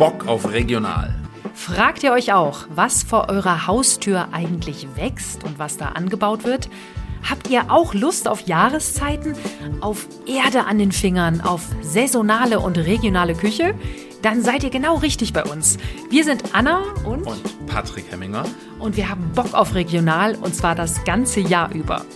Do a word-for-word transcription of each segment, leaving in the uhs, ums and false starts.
Bock auf Regional. Fragt ihr euch auch, was vor eurer Haustür eigentlich wächst und was da angebaut wird? Habt ihr auch Lust auf Jahreszeiten, auf Erde an den Fingern, auf saisonale und regionale Küche? Dann seid ihr genau richtig bei uns. Wir sind Anna und, und Patrick Hemminger. Und wir haben Bock auf Regional, und zwar das ganze Jahr über.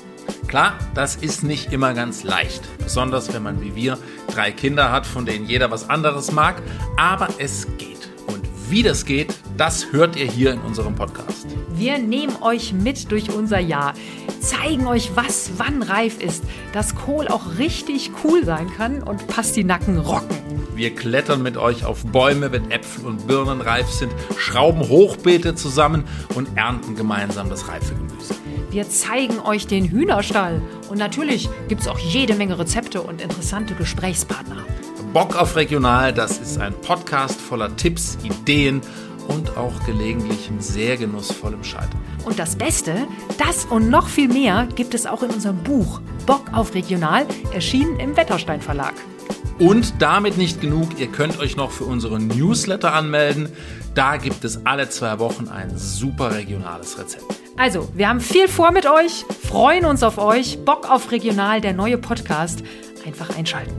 Klar, das ist nicht immer ganz leicht, besonders wenn man wie wir drei Kinder hat, von denen jeder was anderes mag, aber es geht. Und wie das geht, das hört ihr hier in unserem Podcast. Wir nehmen euch mit durch unser Jahr, zeigen euch, was wann reif ist, dass Kohl auch richtig cool sein kann und Pastinaken rocken. Wir klettern mit euch auf Bäume, wenn Äpfel und Birnen reif sind, schrauben Hochbeete zusammen und ernten gemeinsam das reife Gemüse. Wir zeigen euch den Hühnerstall. Und natürlich gibt es auch jede Menge Rezepte und interessante Gesprächspartner. Bock auf Regional, das ist ein Podcast voller Tipps, Ideen und auch gelegentlich sehr genussvollem Scheitern. Und das Beste, das und noch viel mehr gibt es auch in unserem Buch Bock auf Regional, erschienen im Wetterstein Verlag. Und damit nicht genug, ihr könnt euch noch für unseren Newsletter anmelden. Da gibt es alle zwei Wochen ein super regionales Rezept. Also, wir haben viel vor mit euch, freuen uns auf euch. Bock auf Regional, der neue Podcast. Einfach einschalten.